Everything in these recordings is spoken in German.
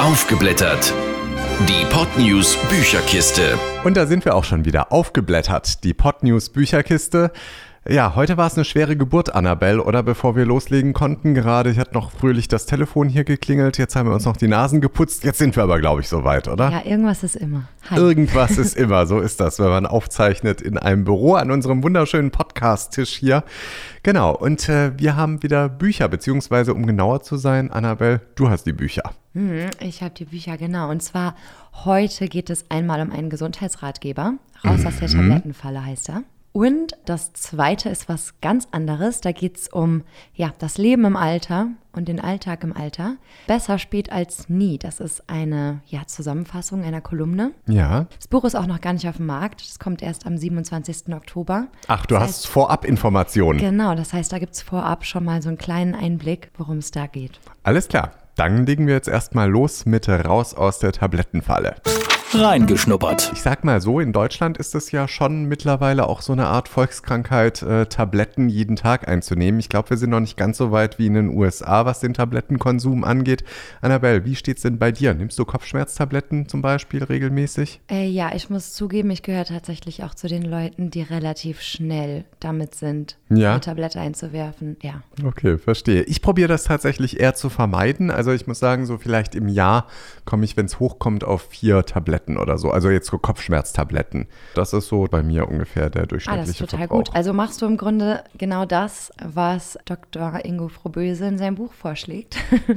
Aufgeblättert. Die Podnews Bücherkiste. Und da sind wir auch schon wieder. Aufgeblättert. Die Podnews Bücherkiste. Ja, heute war es eine schwere Geburt, Annabelle, oder? Bevor wir loslegen konnten gerade. Ich hatte noch fröhlich das Telefon hier geklingelt. Jetzt haben wir uns noch die Nasen geputzt. Jetzt sind wir aber, glaube ich, soweit, oder? Ja, irgendwas ist immer. Hi. Irgendwas ist immer. So ist das, wenn man aufzeichnet in einem Büro an unserem wunderschönen Podcast-Tisch hier. Genau. Und wir haben wieder Bücher, beziehungsweise, um genauer zu sein, Annabelle, du hast die Bücher. Ich habe die Bücher, genau. Und zwar heute geht es einmal um einen Gesundheitsratgeber. Raus aus der Tablettenfalle heißt er. Und das zweite ist was ganz anderes. Da geht es um das Leben im Alter und den Alltag im Alter. Besser spät als nie. Das ist eine Zusammenfassung einer Kolumne. Ja. Das Buch ist auch noch gar nicht auf dem Markt. Das kommt erst am 27. Oktober. Ach, du hast Vorabinformationen. Genau, das heißt, da gibt es vorab schon mal so einen kleinen Einblick, worum es da geht. Alles klar. Dann legen wir jetzt erstmal los mit Raus aus der Tablettenfalle. Reingeschnuppert. Ich sag mal so, in Deutschland ist es ja schon mittlerweile auch so eine Art Volkskrankheit, Tabletten jeden Tag einzunehmen. Ich glaube, wir sind noch nicht ganz so weit wie in den USA, was den Tablettenkonsum angeht. Annabelle, wie steht's denn bei dir? Nimmst du Kopfschmerztabletten zum Beispiel regelmäßig? Ja, ich muss zugeben, ich gehöre tatsächlich auch zu den Leuten, die relativ schnell damit sind, eine Tablette einzuwerfen. Ja. Okay, verstehe. Ich probiere das tatsächlich eher zu vermeiden. Also ich muss sagen, so vielleicht im Jahr komme ich, wenn es hochkommt, auf 4 Tabletten. Oder so, also jetzt so Kopfschmerztabletten. Das ist so bei mir ungefähr der durchschnittliche Verbrauch. Das ist total gut. Also machst du im Grunde genau das, was Dr. Ingo Froböse in seinem Buch vorschlägt.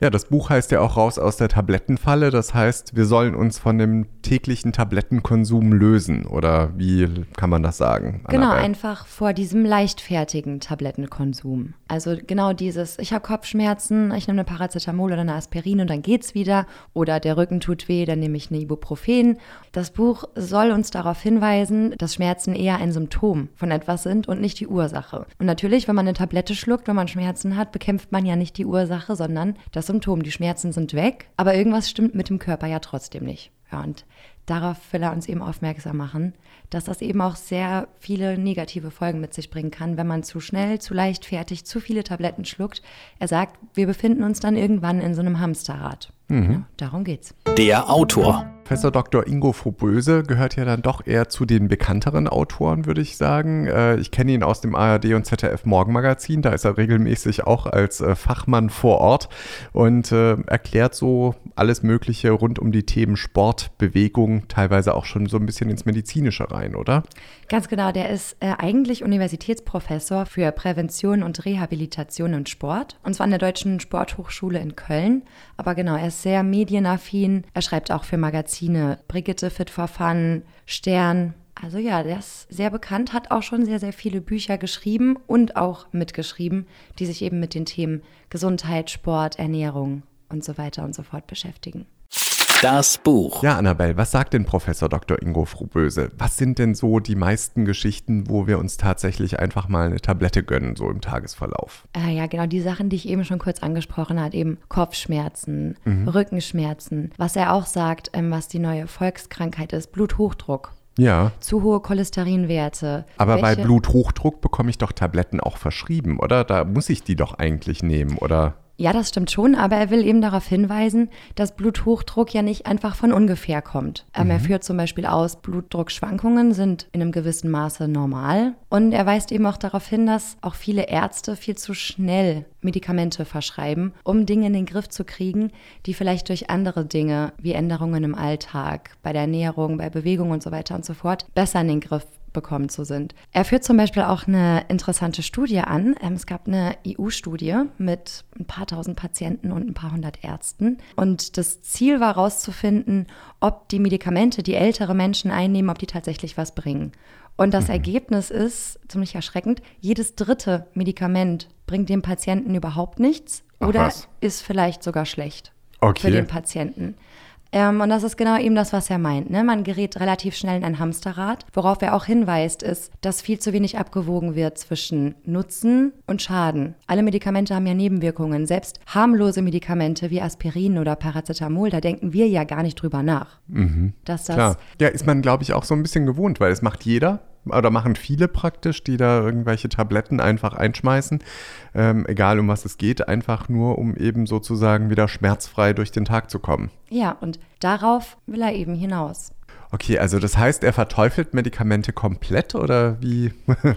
Ja, das Buch heißt ja auch Raus aus der Tablettenfalle. Das heißt, wir sollen uns von dem täglichen Tablettenkonsum lösen. Oder wie kann man das sagen? Annabelle? Genau, einfach vor diesem leichtfertigen Tablettenkonsum. Also genau dieses, ich habe Kopfschmerzen, ich nehme eine Paracetamol oder eine Aspirin und dann geht's wieder. Oder der Rücken tut weh, dann nehme ich eine Ibuprofen. Das Buch soll uns darauf hinweisen, dass Schmerzen eher ein Symptom von etwas sind und nicht die Ursache. Und natürlich, wenn man eine Tablette schluckt, wenn man Schmerzen hat, bekämpft man ja nicht die Ursache, sondern das Symptom. Die Schmerzen sind weg, aber irgendwas stimmt mit dem Körper ja trotzdem nicht. Ja, und darauf will er uns eben aufmerksam machen, dass das eben auch sehr viele negative Folgen mit sich bringen kann, wenn man zu schnell, zu leichtfertig, zu viele Tabletten schluckt. Er sagt, wir befinden uns dann irgendwann in so einem Hamsterrad. Mhm. Ja, darum geht's. Der Autor. Professor Dr. Ingo Froböse gehört ja dann doch eher zu den bekannteren Autoren, würde ich sagen. Ich kenne ihn aus dem ARD und ZDF Morgenmagazin, da ist er regelmäßig auch als Fachmann vor Ort und erklärt so alles Mögliche rund um die Themen Sport, Bewegung, teilweise auch schon so ein bisschen ins Medizinische rein, oder? Ganz genau, der ist eigentlich Universitätsprofessor für Prävention und Rehabilitation im Sport, und zwar an der Deutschen Sporthochschule in Köln. Aber genau, er ist sehr medienaffin, er schreibt auch für Magazine. Brigitte, Fit for Fun, Stern. Also ja, der ist sehr bekannt, hat auch schon sehr, sehr viele Bücher geschrieben und auch mitgeschrieben, die sich eben mit den Themen Gesundheit, Sport, Ernährung und so weiter und so fort beschäftigen. Das Buch. Ja, Annabelle, was sagt denn Professor Dr. Ingo Froböse? Was sind denn so die meisten Geschichten, wo wir uns tatsächlich einfach mal eine Tablette gönnen, so im Tagesverlauf? Ja, genau, die Sachen, die ich eben schon kurz angesprochen habe, eben Kopfschmerzen, Rückenschmerzen. Was er auch sagt, was die neue Volkskrankheit ist, Bluthochdruck. Ja. Zu hohe Cholesterinwerte. Aber bei Bluthochdruck bekomme ich doch Tabletten auch verschrieben, oder? Da muss ich die doch eigentlich nehmen, oder? Ja, das stimmt schon, aber er will eben darauf hinweisen, dass Bluthochdruck ja nicht einfach von ungefähr kommt. Er führt zum Beispiel aus, Blutdruckschwankungen sind in einem gewissen Maße normal. Und er weist eben auch darauf hin, dass auch viele Ärzte viel zu schnell Medikamente verschreiben, um Dinge in den Griff zu kriegen, die vielleicht durch andere Dinge wie Änderungen im Alltag, bei der Ernährung, bei Bewegung und so weiter und so fort besser in den Griff bekommen zu sind. Er führt zum Beispiel auch eine interessante Studie an. Es gab eine EU-Studie mit ein paar tausend Patienten und ein paar hundert Ärzten. Und das Ziel war herauszufinden, ob die Medikamente, die ältere Menschen einnehmen, ob die tatsächlich was bringen. Und das Ergebnis ist ziemlich erschreckend. Jedes dritte Medikament bringt dem Patienten überhaupt nichts oder ist vielleicht sogar schlecht für den Patienten. Und das ist genau eben das, was er meint. Ne? Man gerät relativ schnell in ein Hamsterrad. Worauf er auch hinweist, ist, dass viel zu wenig abgewogen wird zwischen Nutzen und Schaden. Alle Medikamente haben ja Nebenwirkungen. Selbst harmlose Medikamente wie Aspirin oder Paracetamol, da denken wir ja gar nicht drüber nach. Dass das Klar. Ja, ist man, glaube ich, auch so ein bisschen gewohnt, weil es macht jeder. oder machen viele praktisch, die da irgendwelche Tabletten einfach einschmeißen, egal um was es geht, einfach nur, um eben sozusagen wieder schmerzfrei durch den Tag zu kommen. Ja, und darauf will er eben hinaus. Okay, also das heißt, er verteufelt Medikamente komplett oder wie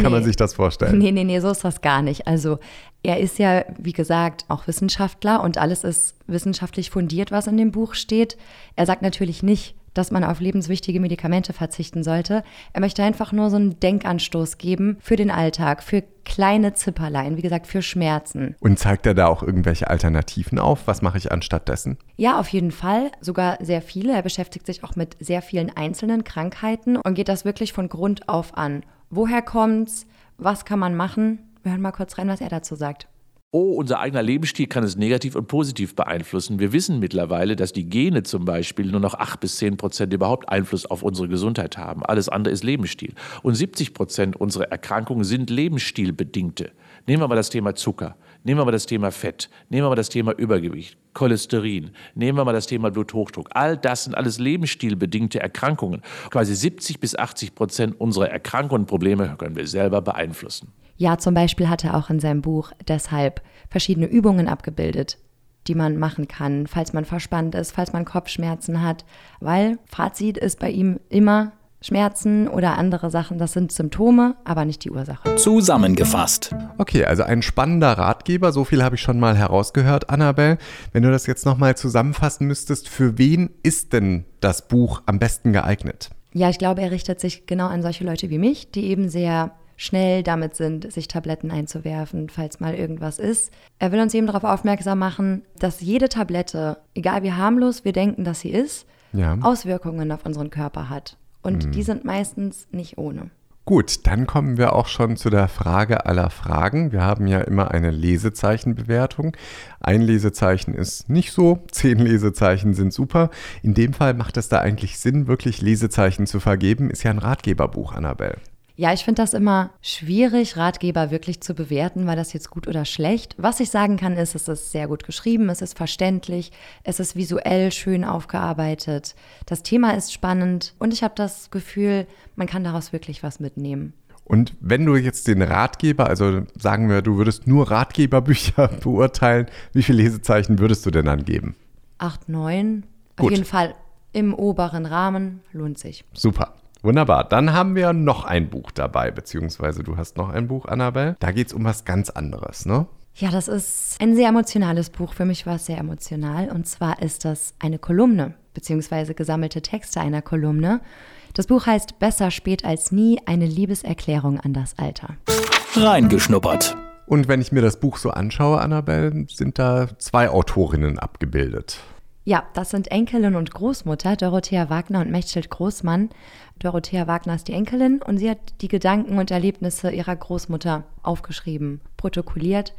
kann man sich das vorstellen? Nee, so ist das gar nicht. Also er ist ja, wie gesagt, auch Wissenschaftler und alles ist wissenschaftlich fundiert, was in dem Buch steht. Er sagt natürlich nicht, dass man auf lebenswichtige Medikamente verzichten sollte. Er möchte einfach nur so einen Denkanstoß geben für den Alltag, für kleine Zipperlein, wie gesagt, für Schmerzen. Und zeigt er da auch irgendwelche Alternativen auf? Was mache ich anstatt dessen? Ja, auf jeden Fall. Sogar sehr viele. Er beschäftigt sich auch mit sehr vielen einzelnen Krankheiten und geht das wirklich von Grund auf an. Woher kommt's? Was kann man machen? Wir hören mal kurz rein, was er dazu sagt. Oh, unser eigener Lebensstil kann es negativ und positiv beeinflussen. Wir wissen mittlerweile, dass die Gene zum Beispiel nur noch 8-10% überhaupt Einfluss auf unsere Gesundheit haben. Alles andere ist Lebensstil. Und 70% unserer Erkrankungen sind lebensstilbedingte. Nehmen wir mal das Thema Zucker, nehmen wir mal das Thema Fett, nehmen wir mal das Thema Übergewicht, Cholesterin, nehmen wir mal das Thema Bluthochdruck. All das sind alles lebensstilbedingte Erkrankungen. Quasi 70-80% unserer Erkrankungen und Probleme können wir selber beeinflussen. Ja, zum Beispiel hat er auch in seinem Buch deshalb verschiedene Übungen abgebildet, die man machen kann, falls man verspannt ist, falls man Kopfschmerzen hat, weil Fazit ist bei ihm immer Schmerzen oder andere Sachen, das sind Symptome, aber nicht die Ursache. Zusammengefasst. Okay, also ein spannender Ratgeber, so viel habe ich schon mal herausgehört, Annabelle. Wenn du das jetzt nochmal zusammenfassen müsstest, für wen ist denn das Buch am besten geeignet? Ja, ich glaube, er richtet sich genau an solche Leute wie mich, die eben sehr schnell damit sind, sich Tabletten einzuwerfen, falls mal irgendwas ist. Er will uns eben darauf aufmerksam machen, dass jede Tablette, egal wie harmlos wir denken, dass sie ist, Auswirkungen auf unseren Körper hat. Und die sind meistens nicht ohne. Gut, dann kommen wir auch schon zu der Frage aller Fragen. Wir haben ja immer eine Lesezeichenbewertung. Ein Lesezeichen ist nicht so, 10 Lesezeichen sind super. In dem Fall macht es da eigentlich Sinn, wirklich Lesezeichen zu vergeben. Ist ja ein Ratgeberbuch, Annabelle. Ja, ich finde das immer schwierig, Ratgeber wirklich zu bewerten, war das jetzt gut oder schlecht. Was ich sagen kann, ist, es ist sehr gut geschrieben, es ist verständlich, es ist visuell schön aufgearbeitet, das Thema ist spannend und ich habe das Gefühl, man kann daraus wirklich was mitnehmen. Und wenn du jetzt den Ratgeber, also sagen wir, du würdest nur Ratgeberbücher beurteilen, wie viele Lesezeichen würdest du denn dann geben? 8, 9. Gut. Auf jeden Fall im oberen Rahmen, lohnt sich. Super. Wunderbar, dann haben wir noch ein Buch dabei, beziehungsweise du hast noch ein Buch, Annabelle. Da geht es um was ganz anderes, ne? Ja, das ist ein sehr emotionales Buch. Für mich war es sehr emotional. Und zwar ist das eine Kolumne, beziehungsweise gesammelte Texte einer Kolumne. Das Buch heißt Besser spät als nie, eine Liebeserklärung an das Alter. Reingeschnuppert. Und wenn ich mir das Buch so anschaue, Annabelle, sind da 2 Autorinnen abgebildet. Ja, das sind Enkelin und Großmutter, Dorothea Wagner und Mechthild Großmann. Dorothea Wagner ist die Enkelin und sie hat die Gedanken und Erlebnisse ihrer Großmutter aufgeschrieben, protokolliert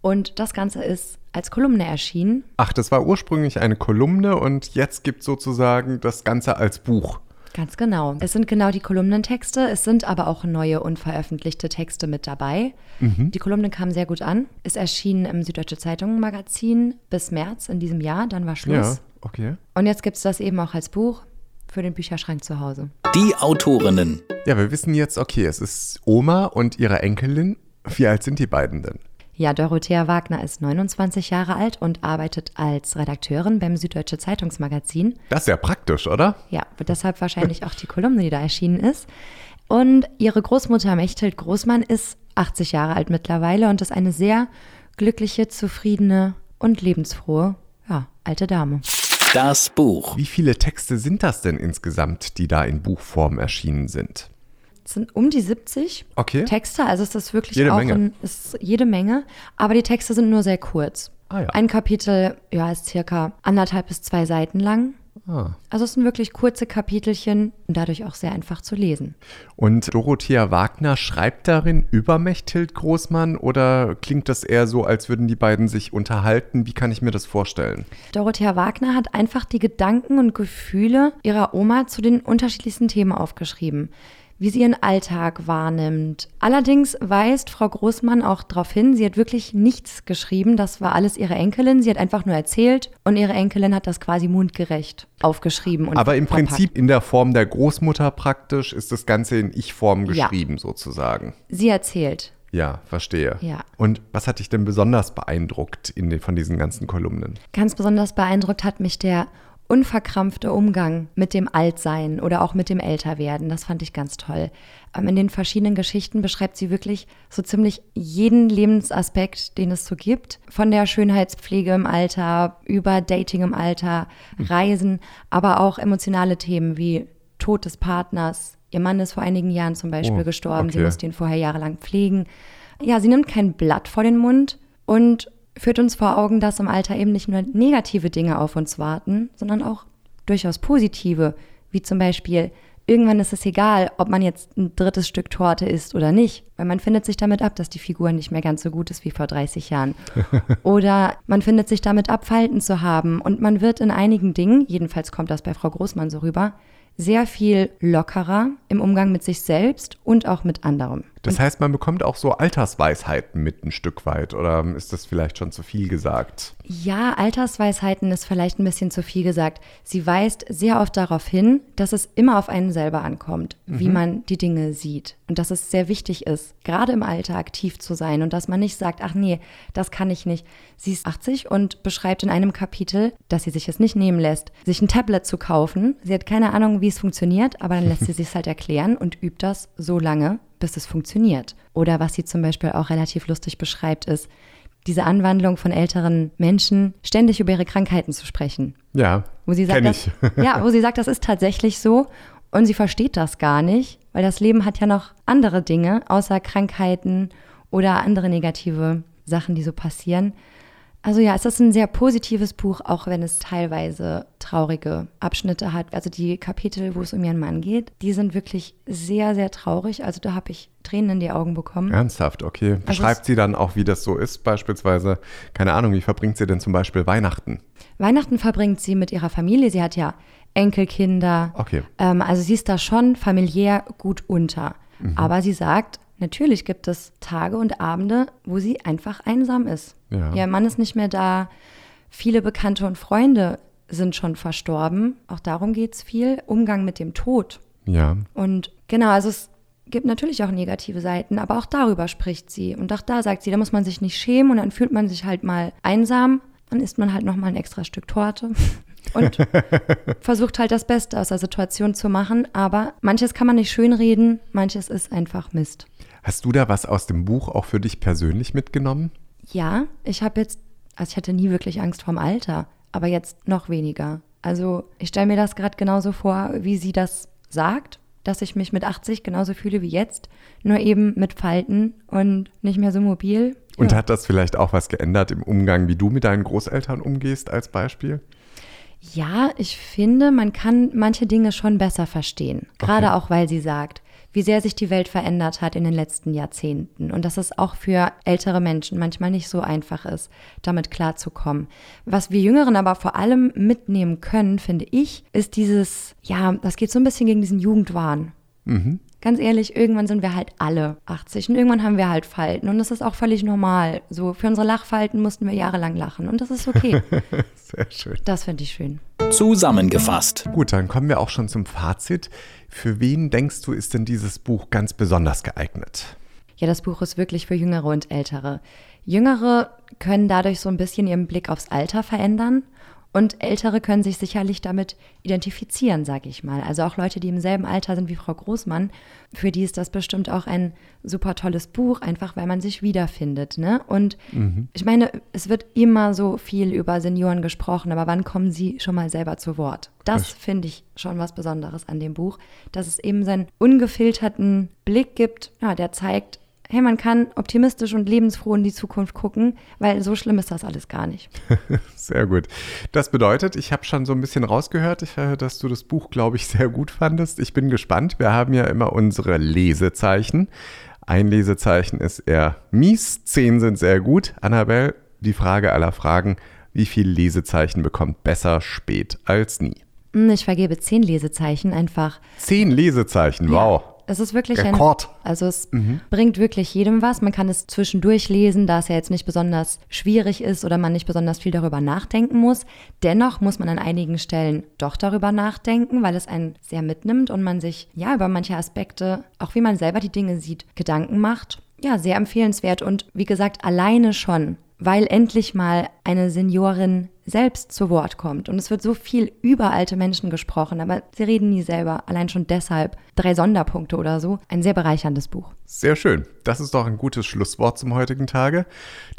und das Ganze ist als Kolumne erschienen. Ach, das war ursprünglich eine Kolumne und jetzt gibt es sozusagen das Ganze als Buch. Ganz genau. Es sind genau die Kolumnentexte, es sind aber auch neue unveröffentlichte Texte mit dabei. Mhm. Die Kolumne kam sehr gut an. Es erschien im Süddeutsche Zeitung Magazin bis März in diesem Jahr, dann war Schluss. Ja, okay. Und jetzt gibt es das eben auch als Buch für den Bücherschrank zu Hause. Die Autorinnen. Ja, wir wissen jetzt, okay, es ist Oma und ihre Enkelin. Wie alt sind die beiden denn? Ja, Dorothea Wagner ist 29 Jahre alt und arbeitet als Redakteurin beim Süddeutsche Zeitungsmagazin. Das ist ja praktisch, oder? Ja, deshalb wahrscheinlich auch die Kolumne, die da erschienen ist. Und ihre Großmutter Mechthild Großmann ist 80 Jahre alt mittlerweile und ist eine sehr glückliche, zufriedene und lebensfrohe, ja, alte Dame. Das Buch. Wie viele Texte sind das denn insgesamt, die da in Buchform erschienen sind? Sind um die 70 Texte, also ist das wirklich jede auch Menge. Ist jede Menge, aber die Texte sind nur sehr kurz. Ah, ja. Ein Kapitel ist circa 1,5 bis 2 Seiten lang. Ah. Also es sind wirklich kurze Kapitelchen und dadurch auch sehr einfach zu lesen. Und Dorothea Wagner schreibt darin über Mechthild Großmann oder klingt das eher so, als würden die beiden sich unterhalten? Wie kann ich mir das vorstellen? Dorothea Wagner hat einfach die Gedanken und Gefühle ihrer Oma zu den unterschiedlichsten Themen aufgeschrieben. wie sie ihren Alltag wahrnimmt. Allerdings weist Frau Großmann auch darauf hin, sie hat wirklich nichts geschrieben, das war alles ihre Enkelin, sie hat einfach nur erzählt und ihre Enkelin hat das quasi mundgerecht aufgeschrieben. Und aber im verpackt. Prinzip in der Form der Großmutter praktisch ist das Ganze in Ich-Form geschrieben sozusagen. Sie erzählt. Ja, verstehe. Ja. Und was hat dich denn besonders beeindruckt von diesen ganzen Kolumnen? Ganz besonders beeindruckt hat mich der unverkrampfte Umgang mit dem Altsein oder auch mit dem Älterwerden. Das fand ich ganz toll. In den verschiedenen Geschichten beschreibt sie wirklich so ziemlich jeden Lebensaspekt, den es so gibt. Von der Schönheitspflege im Alter, über Dating im Alter, Reisen, aber auch emotionale Themen wie Tod des Partners. Ihr Mann ist vor einigen Jahren zum Beispiel gestorben, okay. Sie musste ihn vorher jahrelang pflegen. Ja, sie nimmt kein Blatt vor den Mund und führt uns vor Augen, dass im Alter eben nicht nur negative Dinge auf uns warten, sondern auch durchaus positive, wie zum Beispiel, irgendwann ist es egal, ob man jetzt ein drittes Stück Torte isst oder nicht, weil man findet sich damit ab, dass die Figur nicht mehr ganz so gut ist wie vor 30 Jahren. Oder man findet sich damit ab, Falten zu haben und man wird in einigen Dingen, jedenfalls kommt das bei Frau Großmann so rüber, sehr viel lockerer im Umgang mit sich selbst und auch mit anderem. Das heißt, man bekommt auch so Altersweisheiten mit ein Stück weit, oder ist das vielleicht schon zu viel gesagt? Ja, Altersweisheiten ist vielleicht ein bisschen zu viel gesagt. Sie weist sehr oft darauf hin, dass es immer auf einen selber ankommt, wie man die Dinge sieht. Und dass es sehr wichtig ist, gerade im Alter aktiv zu sein und dass man nicht sagt, ach nee, das kann ich nicht. Sie ist 80 und beschreibt in einem Kapitel, dass sie sich es nicht nehmen lässt, sich ein Tablet zu kaufen. Sie hat keine Ahnung, wie es funktioniert, aber dann lässt sie sich halt erklären und übt das so lange, bis es funktioniert. Oder was sie zum Beispiel auch relativ lustig beschreibt, ist diese Anwandlung von älteren Menschen, ständig über ihre Krankheiten zu sprechen. Ja, kenne ich. Ja, wo sie sagt, das ist tatsächlich so und sie versteht das gar nicht, weil das Leben hat ja noch andere Dinge, außer Krankheiten oder andere negative Sachen, die so passieren. Also ja, es ist ein sehr positives Buch, auch wenn es teilweise traurige Abschnitte hat. Also die Kapitel, wo es um ihren Mann geht, die sind wirklich sehr, sehr traurig. Also da habe ich Tränen in die Augen bekommen. Ernsthaft, okay. Beschreibt sie dann auch, wie das so ist beispielsweise? Keine Ahnung, wie verbringt sie denn zum Beispiel Weihnachten? Weihnachten verbringt sie mit ihrer Familie. Sie hat ja Enkelkinder. Okay. Also sie ist da schon familiär gut unter. Mhm. Aber sie sagt, natürlich gibt es Tage und Abende, wo sie einfach einsam ist. Ja. Ihr Mann ist nicht mehr da, viele Bekannte und Freunde sind schon verstorben. Auch darum geht es viel, Umgang mit dem Tod. Ja. Und genau, also es gibt natürlich auch negative Seiten, aber auch darüber spricht sie. Und auch da sagt sie, da muss man sich nicht schämen und dann fühlt man sich halt mal einsam. Dann isst man halt nochmal ein extra Stück Torte. Und versucht halt das Beste aus der Situation zu machen, aber manches kann man nicht schönreden, manches ist einfach Mist. Hast du da was aus dem Buch auch für dich persönlich mitgenommen? Ja, ich hatte nie wirklich Angst vorm Alter, aber jetzt noch weniger. Also ich stelle mir das gerade genauso vor, wie sie das sagt, dass ich mich mit 80 genauso fühle wie jetzt, nur eben mit Falten und nicht mehr so mobil. Und hat das vielleicht auch was geändert im Umgang, wie du mit deinen Großeltern umgehst als Beispiel? Ja, ich finde, man kann manche Dinge schon besser verstehen. Gerade auch, weil sie sagt, wie sehr sich die Welt verändert hat in den letzten Jahrzehnten und dass es auch für ältere Menschen manchmal nicht so einfach ist, damit klarzukommen. Was wir Jüngeren aber vor allem mitnehmen können, finde ich, ist dieses, ja, das geht so ein bisschen gegen diesen Jugendwahn. Mhm. Ganz ehrlich, irgendwann sind wir halt alle 80 und irgendwann haben wir halt Falten und das ist auch völlig normal. So für unsere Lachfalten mussten wir jahrelang lachen und das ist okay. Sehr schön. Das finde ich schön. Zusammengefasst. Gut, dann kommen wir auch schon zum Fazit. Für wen denkst du, ist denn dieses Buch ganz besonders geeignet? Ja, das Buch ist wirklich für Jüngere und Ältere. Jüngere können dadurch so ein bisschen ihren Blick aufs Alter verändern. Und Ältere können sich sicherlich damit identifizieren, sage ich mal. Also auch Leute, die im selben Alter sind wie Frau Großmann, für die ist das bestimmt auch ein super tolles Buch, einfach weil man sich wiederfindet, ne? Und ich meine, es wird immer so viel über Senioren gesprochen, aber wann kommen sie schon mal selber zu Wort? Das finde ich schon was Besonderes an dem Buch, dass es eben seinen ungefilterten Blick gibt, ja, der zeigt, hey, man kann optimistisch und lebensfroh in die Zukunft gucken, weil so schlimm ist das alles gar nicht. Sehr gut. Das bedeutet, ich habe schon so ein bisschen rausgehört, dass du das Buch, glaube ich, sehr gut fandest. Ich bin gespannt. Wir haben ja immer unsere Lesezeichen. Ein Lesezeichen ist eher mies, 10 sind sehr gut. Annabelle, die Frage aller Fragen, wie viel Lesezeichen bekommt besser spät als nie? Ich vergebe 10 Lesezeichen einfach. 10 Lesezeichen, wow. Ja. Es ist wirklich Rekord. Also es bringt wirklich jedem was. Man kann es zwischendurch lesen, da es ja jetzt nicht besonders schwierig ist oder man nicht besonders viel darüber nachdenken muss. Dennoch muss man an einigen Stellen doch darüber nachdenken, weil es einen sehr mitnimmt und man sich ja über manche Aspekte, auch wie man selber die Dinge sieht, Gedanken macht. Ja, sehr empfehlenswert und wie gesagt, alleine schon, weil endlich mal eine Seniorin selbst zu Wort kommt. Und es wird so viel über alte Menschen gesprochen, aber sie reden nie selber. Allein schon deshalb 3 Sonderpunkte oder so. Ein sehr bereicherndes Buch. Sehr schön. Das ist doch ein gutes Schlusswort zum heutigen Tage.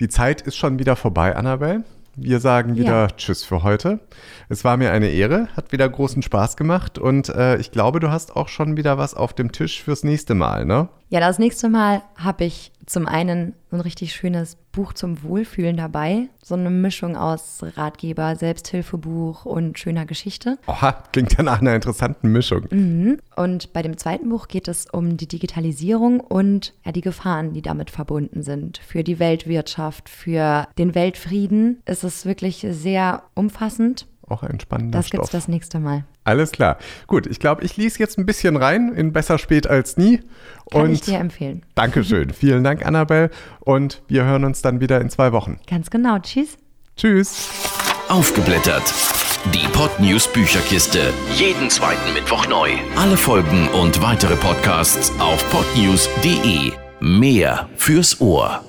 Die Zeit ist schon wieder vorbei, Annabelle. Wir sagen wieder Tschüss für heute. Es war mir eine Ehre, hat wieder großen Spaß gemacht und ich glaube, du hast auch schon wieder was auf dem Tisch fürs nächste Mal, ne? Ja, das nächste Mal habe ich zum einen so ein richtig schönes Buch zum Wohlfühlen dabei. So eine Mischung aus Ratgeber, Selbsthilfebuch und schöner Geschichte. Oha, klingt ja nach einer interessanten Mischung. Und bei dem zweiten Buch geht es um die Digitalisierung und ja, die Gefahren, die damit verbunden sind. Für die Weltwirtschaft, für den Weltfrieden. Es ist wirklich sehr umfassend. Auch ein spannender Stoff. Das gibt's das nächste Mal. Alles klar. Gut, ich glaube, ich lese jetzt ein bisschen rein in Besser spät als nie. Kann ich dir empfehlen. Dankeschön. Vielen Dank, Annabelle. Und wir hören uns dann wieder in 2 Wochen. Ganz genau. Tschüss. Tschüss. Aufgeblättert. Die Podnews Bücherkiste. Jeden zweiten Mittwoch neu. Alle Folgen und weitere Podcasts auf podnews.de. Mehr fürs Ohr.